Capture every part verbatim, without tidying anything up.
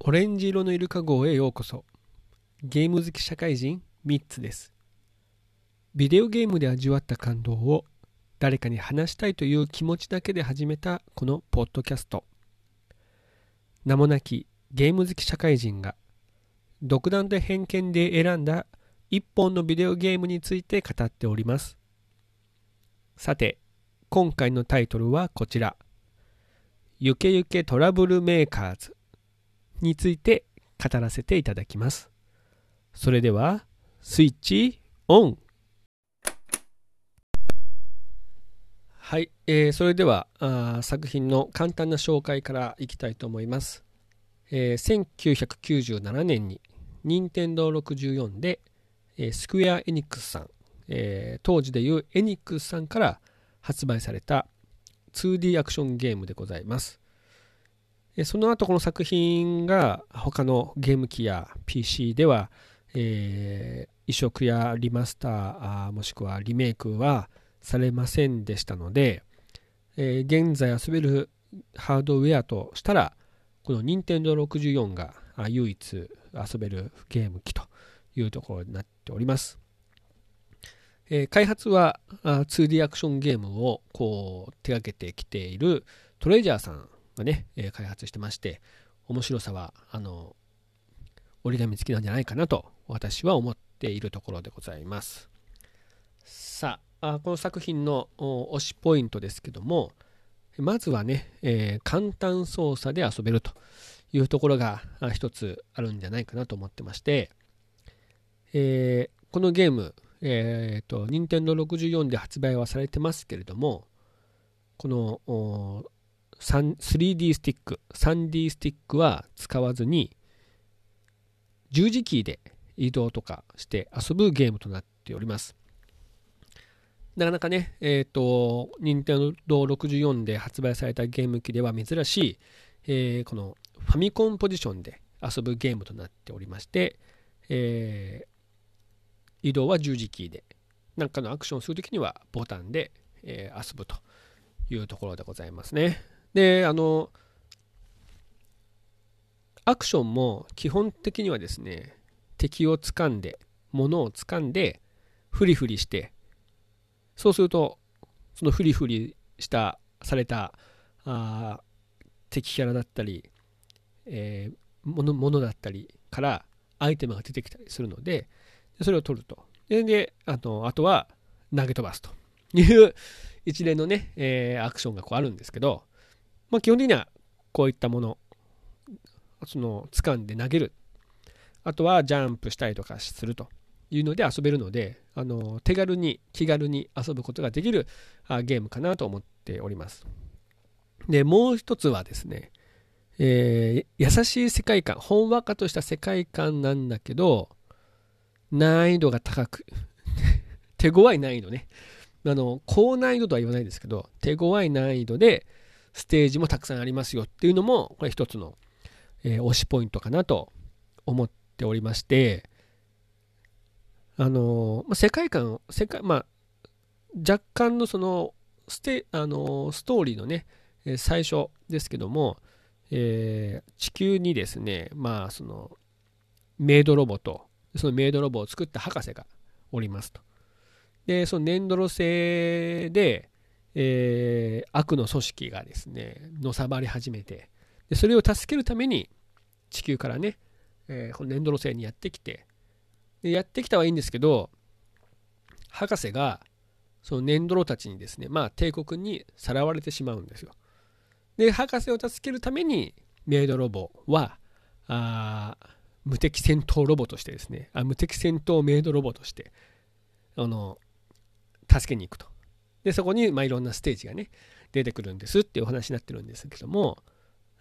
オレンジ色のイルカ号へようこそ。ゲーム好き社会人ミッツです。ビデオゲームで味わった感動を誰かに話したいという気持ちだけで始めたこのポッドキャスト、名もなきゲーム好き社会人が独断と偏見で選んだ一本のビデオゲームについて語っております。さて、今回のタイトルはこちら、ゆけゆけトラブルメーカーズについて語らせていただきます。それでは、スイッチオン。はい、えー、それではあ作品の簡単な紹介からいきたいと思います。えー、せんきゅうひゃくきゅうじゅうななねんに任天堂ろくじゅうよんで、えー、スクエア・エニックスさん、えー、当時でいうエニックスさんから発売された ツーディー アクションゲームでございます。えー、その後この作品が他のゲーム機や ピーシー では、えー、移植やリマスター、あもしくはリメイクはされませんでしたので、えー、現在遊べるハードウェアとしたらこの Nintendo ろくじゅうよんが唯一遊べるゲーム機というところになっております。えー、開発は ツーディー アクションゲームをこう手掛けてきているトレジャーさんがね、えー、開発してまして、面白さはあの折り紙付きなんじゃないかなと私は思っているところでございます。さあ、この作品の推しポイントですけども、まずはね、えー、簡単操作で遊べるというところが一つあるんじゃないかなと思ってまして、えー、このゲームえーと、任天堂ろくじゅうよんで発売はされてますけれども、この スリーディー スティック、スリーディー スティックは使わずに十字キーで移動とかして遊ぶゲームとなっております。なかなかね、えーと、任天堂ろくじゅうよんで発売されたゲーム機では珍しい、えー、このファミコンポジションで遊ぶゲームとなっておりまして、えー移動は十字キーで、何かのアクションをするときにはボタンで、えー、遊ぶというところでございますね。で、あのアクションも基本的にはですね、敵をつかんで物をつかんでフリフリして、そうするとそのフリフリしたされたあ敵キャラだったり、えー、物、物だったりからアイテムが出てきたりするので、それを取ると。で、あの、あとは投げ飛ばすという一連のね、えー、アクションがこうあるんですけど、まあ、基本的にはこういったもの、その掴んで投げる、あとはジャンプしたりとかするというので遊べるので、あの手軽に気軽に遊ぶことができるゲームかなと思っております。で、もう一つはですね、えー、優しい世界観、ほんわかとした世界観なんだけど、難易度が高く手強い難易度ね、あの高難易度とは言わないですけど、手強い難易度でステージもたくさんありますよっていうのも、これ一つの、えー、推しポイントかなと思っておりまして、あのー、世界観世界、まあ、若干のそのステ、あのー、ストーリーのね最初ですけども、えー、地球にですね、まあそのメイドロボとそのメイドロボを作った博士がおりますと。で、その粘土星で、えー、悪の組織がですね、のさばり始めて、でそれを助けるために地球からね、えー、この粘土星にやってきて、でやってきたはいいんですけど、博士がその粘土ロたちにですね、まあ帝国にさらわれてしまうんですよ。で、博士を助けるためにメイドロボはあー無敵戦闘ロボとしてですね、あ無敵戦闘メイドロボとしてあの助けに行くと。で、そこに、まあ、いろんなステージがね出てくるんですっていうお話になってるんですけども、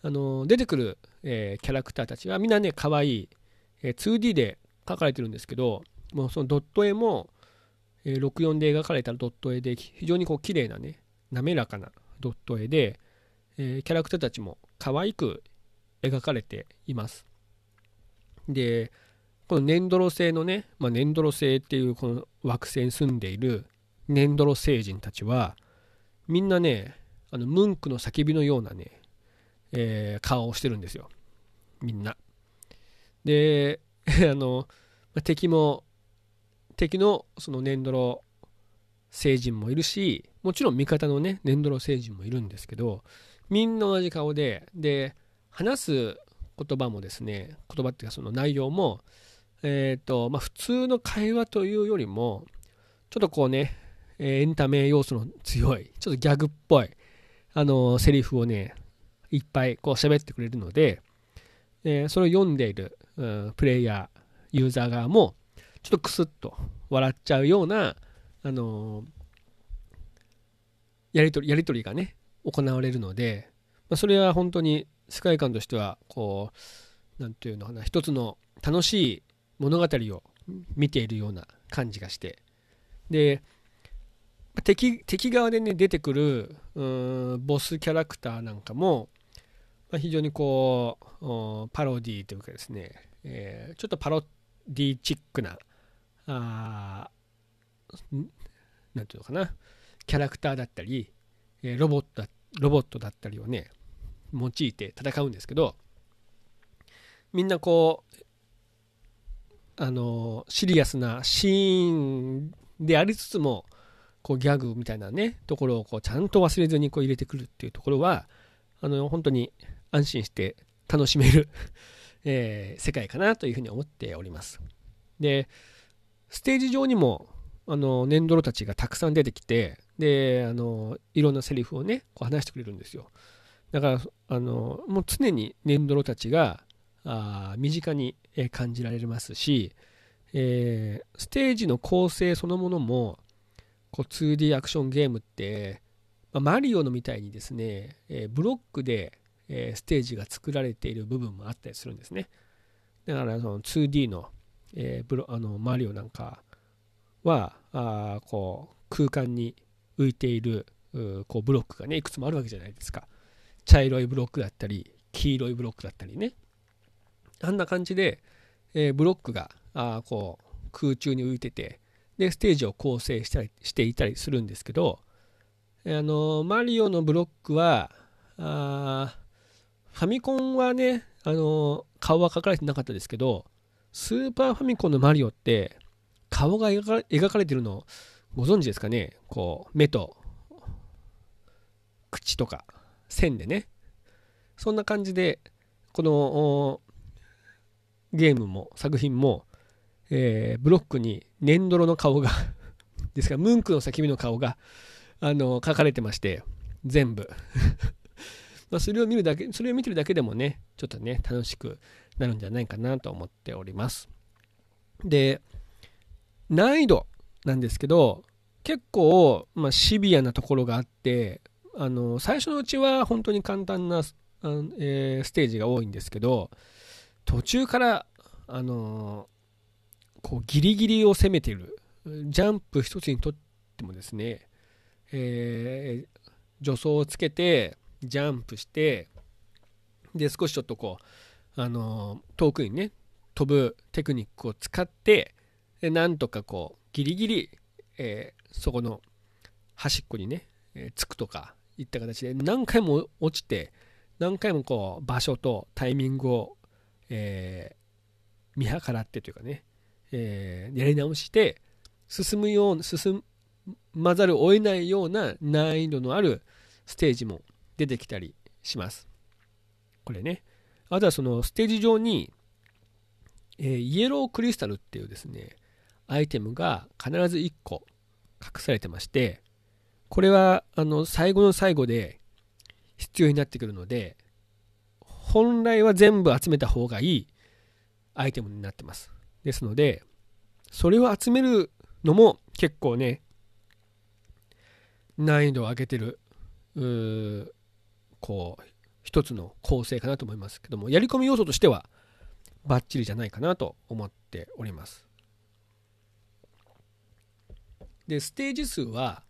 あの出てくる、えー、キャラクターたちはみんなね可愛い、えー、ツーディー で描かれてるんですけど、もうそのドット絵も、えー、ろくじゅうよんで描かれたドット絵で非常にこう綺麗なね滑らかなドット絵で、えー、キャラクターたちも可愛く描かれています。で、このネンドロ星のね、まあ、ネンドロ星っていうこの惑星に住んでいる年度の聖人たちはみんなね、あのムンクの叫びのようなね、えー、顔をしてるんですよ、みんな。で、あの敵も敵のその年度の聖人もいるし、もちろん味方のね年度の聖人もいるんですけど、みんな同じ顔で、で話す言葉もですね、言葉っていうかその内容も、えっとまあ普通の会話というよりもちょっとこうね、エンタメ要素の強いちょっとギャグっぽいあのセリフをねいっぱいこう喋ってくれるので、えそれを読んでいるプレイヤーユーザー側もちょっとクスッと笑っちゃうようなあのやり取りやり取りがね行われるので、まあそれは本当に世界観としてはこう何ていうのかな、一つの楽しい物語を見ているような感じがして、で 敵, 敵側でね出てくるうーボスキャラクターなんかも、まあ、非常にこうパロディーというかですね、えー、ちょっとパロディチックなあなんていうのかな、キャラクターだったりロボットだ、ロボットだったりをね用いて戦うんですけど、みんなこうあのシリアスなシーンでありつつもこうギャグみたいなねところをこうちゃんと忘れずにこう入れてくるっていうところは、あの本当に安心して楽しめるえ世界かなというふうに思っております。でステージ上にもあのネンドロたちがたくさん出てきて、であのいろんなセリフをねこう話してくれるんですよ。だからあのもう常にネンドロたちがあ身近に感じられますし、えー、ステージの構成そのものもこう ツーディー アクションゲームって、まあ、マリオのみたいにですね、えー、ブロックで、えー、ステージが作られている部分もあったりするんですね。だからその ツーディー の、えー、ブロあのマリオなんかはあこう空間に浮いているうこうブロックがねいくつもあるわけじゃないですか。茶色いブロックだったり黄色いブロックだったりね、あんな感じで、えー、ブロックがあこう空中に浮いてて、でステージを構成したりしていたりするんですけど、あのー、マリオのブロックはあファミコンはね、あのー、顔は描かれてなかったですけど、スーパーファミコンのマリオって顔が描かれ、描かれてるのご存知ですかね。こう目と口とか線でね、そんな感じでこのゲームも作品も、えー、ブロックにネンドロの顔がですからムンクの叫びの顔があの描かれてまして、全部まあそれを見るだけ、それを見てるだけでもねちょっとね楽しくなるんじゃないかなと思っております。で難易度なんですけど、結構、まあ、シビアなところがあって、あの最初のうちは本当に簡単な、あの、えー、ステージが多いんですけど、途中から、あのー、こうギリギリを攻めている、ジャンプ一つにとってもですね、えー、助走をつけてジャンプして、で少しちょっとこう、あのー、遠くにね飛ぶテクニックを使って、でなんとかこうギリギリ、えー、そこの端っこにね、えー、つくとかいった形で何回も落ちて、何回もこう場所とタイミングをえー、見計らってというかね、えー、やり直して進むよう進まざるを得ないような難易度のあるステージも出てきたりします。これね、あとはそのステージ上に、えー、イエロークリスタルっていうですねアイテムが必ずいっこ隠されてまして、これはあの最後の最後で必要になってくるので、本来は全部集めた方がいいアイテムになってます。ですので、それを集めるのも結構ね、難易度を上げてる、うーこう、一つの構成かなと思いますけども、やり込み要素としてはバッチリじゃないかなと思っております。で、ステージ数は、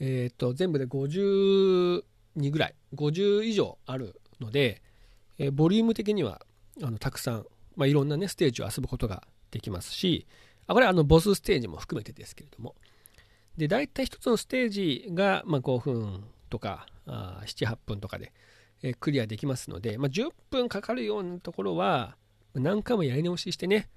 えっと、全部でごじゅうにぐらい、ごじゅう以上あるので、えボリューム的にはあのたくさん、まあ、いろんなねステージを遊ぶことができますし、あこれはあのボスステージも含めてですけれども、で大体ひとつのステージがまあごふんとかななはち分とかでクリアできますので、まあ、じゅっぷんかかるようなところは何回もやり直ししてね、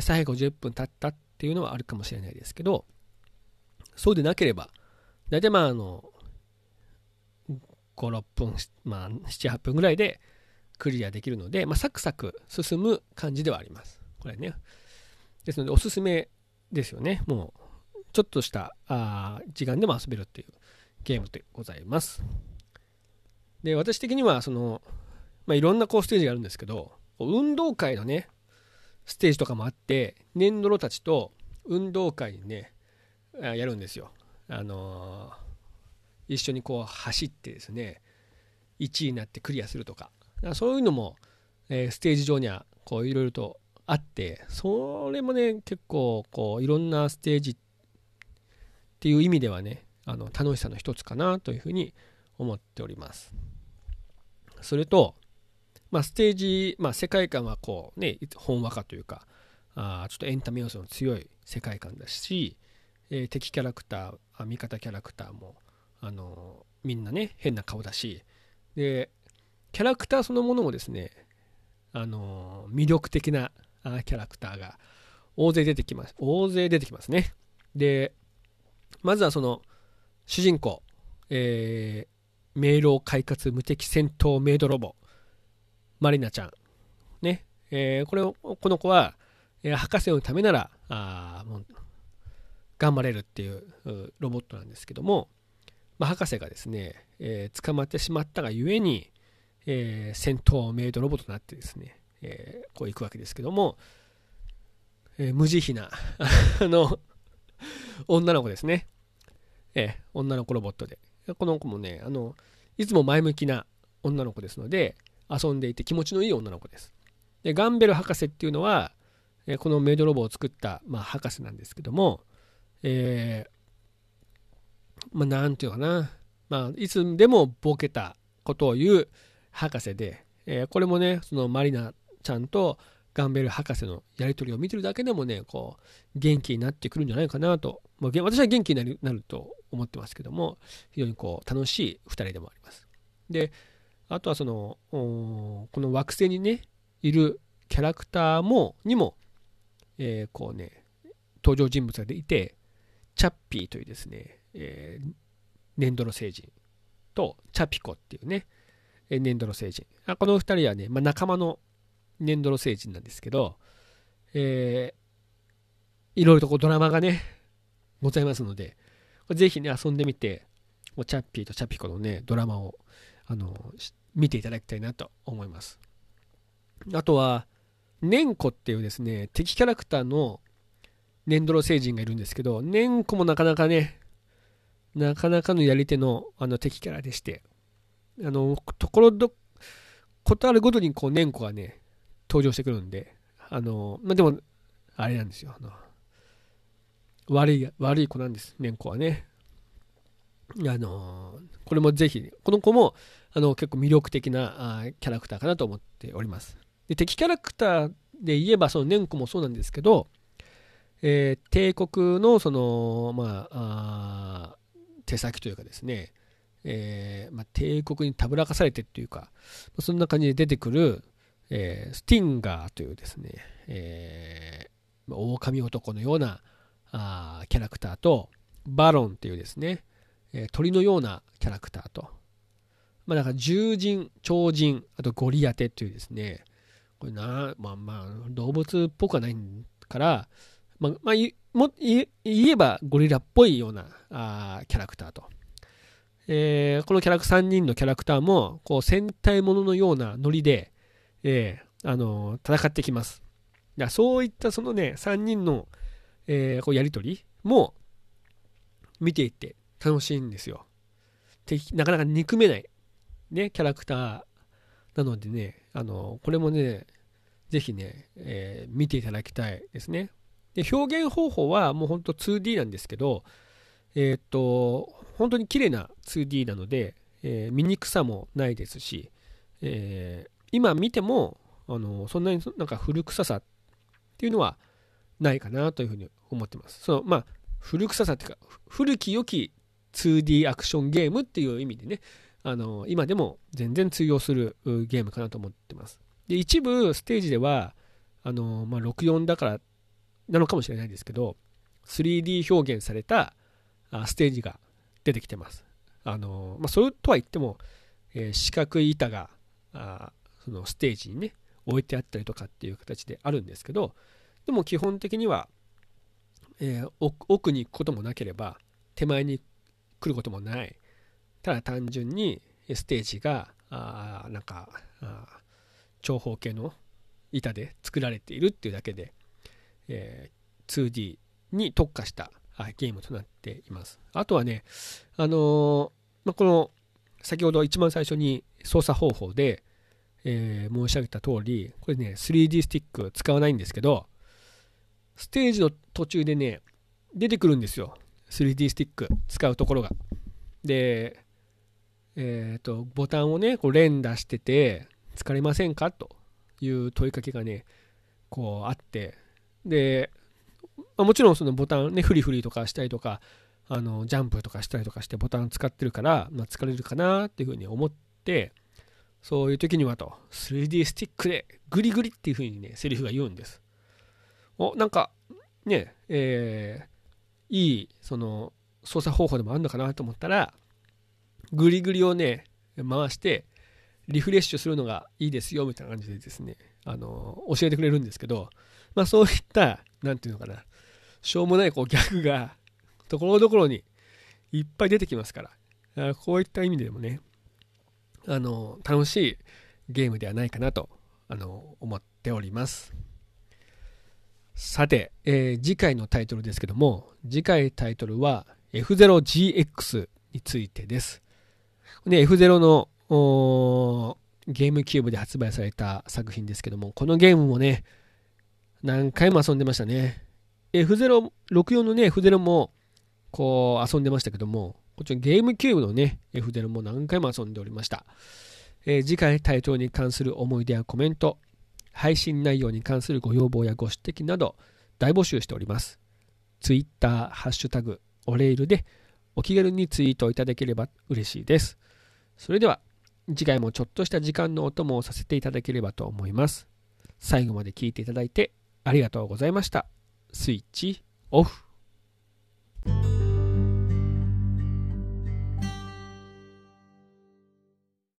最後じゅっぷん経ったっていうのはあるかもしれないですけど、そうでなければ大体まああのご、ろっぷん、まあ、ななはち分ぐらいでクリアできるので、まあ、サクサク進む感じではあります。これね。ですのでおすすめですよね。もうちょっとしたあ時間でも遊べるっていうゲームでございます。で私的にはその、まあ、いろんなこうステージがあるんですけど、運動会のねステージとかもあって、年ドロたちと運動会にねやるんですよ。あのー一緒にこう走ってですねいちいになってクリアするとか、そういうのもえステージ上にはこういろいろとあって、それもね結構こういろんなステージっていう意味ではね、あの楽しさの一つかなというふうに思っております。それとまあステージ、まあ世界観はこうねほんわかというか、あちょっとエンタメ要素の強い世界観だし、え敵キャラクター味方キャラクターもあのみんなね変な顔だし、でキャラクターそのものもですね、あの魅力的なキャラクターが大勢出てきます大勢出てきますね。でまずはその主人公、えー、明瞭快活無敵戦闘名泥棒マリナちゃんね、えー、これをこの子は、えー、博士のためならあもう頑張れるっていうロボットなんですけども、まあ、博士がですね、えー、捕まってしまったがゆえに、えー、戦闘メイドロボットになってですね、えー、こう行くわけですけども、えー、無慈悲なあの女の子ですね、えー、女の子ロボットで、この子もねあのいつも前向きな女の子ですので、遊んでいて気持ちのいい女の子です。でガンベル博士っていうのは、えー、このメイドロボを作った、まあ、博士なんですけども、えーまあ、なんていうかな、まあ、いつでもボケたことを言う博士で、えー、これもねそのマリナちゃんとガンベル博士のやり取りを見てるだけでもねこう元気になってくるんじゃないかなと、まあ、私は元気になる、なると思ってますけども、非常にこう楽しいふたりでもあります。であとはそのこの惑星にねいるキャラクターもにも、えー、こうね登場人物がいて、チャッピーというですね、えー、年度の星人とチャピコっていうね、えー、年度の星人、あこの二人はね、まあ、仲間の年度の星人なんですけど、えー、いろいろとこうドラマがねございますので、ぜひね遊んでみてチャッピーとチャピコのねドラマをあの見ていただきたいなと思います。あとはネンコっていうですね敵キャラクターの年度の星人がいるんですけど、ネンコもなかなかねなかなかのやり手のあの敵キャラでして、あの、ところど、ことあるごとにこう、年子がね、登場してくるんで、あの、まあ、でも、あれなんですよ、あの、悪い、悪い子なんです、年子はね。あの、これもぜひ、この子も、あの、結構魅力的なあキャラクターかなと思っております。で、敵キャラクターで言えば、その年子もそうなんですけど、えー、帝国の、その、まあ、あ手先というかですね、えーまあ、帝国にたぶらかされてっていうか、そんな感じで出てくる、えー、スティンガーというですね、えー、狼男のようなあキャラクターと、バロンっていうですね、えー、鳥のようなキャラクターと、まあ、だから獣人、鳥人、あとゴリアテっていうですね、これな、まあまあ、動物っぽくはないから、まあ、まあも言えばゴリラっぽいようなあキャラクターと、えー、このキャラクターさんにんのキャラクターもこう戦隊もののようなノリで、えーあのー、戦ってきます。だそういったそのねさんにんの、えー、こうやり取りも見ていって楽しいんですよ。なかなか憎めない、ね、キャラクターなのでね、あのー、これもねぜひね、えー、見ていただきたいですね。で表現方法はもうほんと ツーディー なんですけど、えー、っと本当に綺麗な ツーディー なので、えー、醜さもないですし、えー、今見てもあのそんなになんか古臭さっていうのはないかなというふうに思ってます。そのまあ古臭さっていうか、古き良き ツーディー アクションゲームっていう意味でね、あの今でも全然通用するゲームかなと思ってます。で、一部ステージではあの、まあ、ろくじゅうよんだからなのかもしれないですけど、スリーディー 表現されたステージが出てきてます。あのまあ、それとは言っても、えー、四角い板があそのステージにね置いてあったりとかっていう形であるんですけど、でも基本的には、えー、奥に行くこともなければ手前に来ることもない、ただ単純にステージがあなんかあ長方形の板で作られているっていうだけで、えー、ツーディー に特化したゲームとなっています。あとはね、あのーまあ、この先ほど一番最初に操作方法で、えー、申し上げた通り、これね スリーディー スティック使わないんですけど、ステージの途中でね出てくるんですよ、 スリーディー スティック使うところが。で、えー、とボタンをねこう連打してて疲れませんかという問いかけがねこうあって、で、まあ、もちろんそのボタンねフリフリとかしたりとか、あのジャンプとかしたりとかしてボタン使ってるから、まあ、疲れるかなっていうふうに思って、そういう時にはと スリーディー スティックでグリグリっていうふうにねセリフが言うんです。おなんかねえー、いいその操作方法でもあるのかなと思ったら、グリグリをね回してリフレッシュするのがいいですよみたいな感じでですね、あの教えてくれるんですけど、まあそういった何て言うのかな、しょうもないこうギャグがところどころにいっぱい出てきますから、こういった意味でもねあの楽しいゲームではないかなとあの思っております。さて、えー、次回のタイトルですけども、次回タイトルは エフゼロ ジーエックス についてです。ね、エフゼロ のーゲームキューブで発売された作品ですけども、このゲームもね、何回も遊んでましたね。エフゼロろくじゅうよん のね、エフゼロ もこう遊んでましたけども、こっちのゲームキューブのね、エフゼロ も何回も遊んでおりました。えー、次回タイトルに関する思い出やコメント、配信内容に関するご要望やご指摘など大募集しております。Twitter、ハッシュタグ、おレールでお気軽にツイートいただければ嬉しいです。それでは次回もちょっとした時間のお供をさせていただければと思います。最後まで聞いていただいてありがとうございました。スイッチオフ。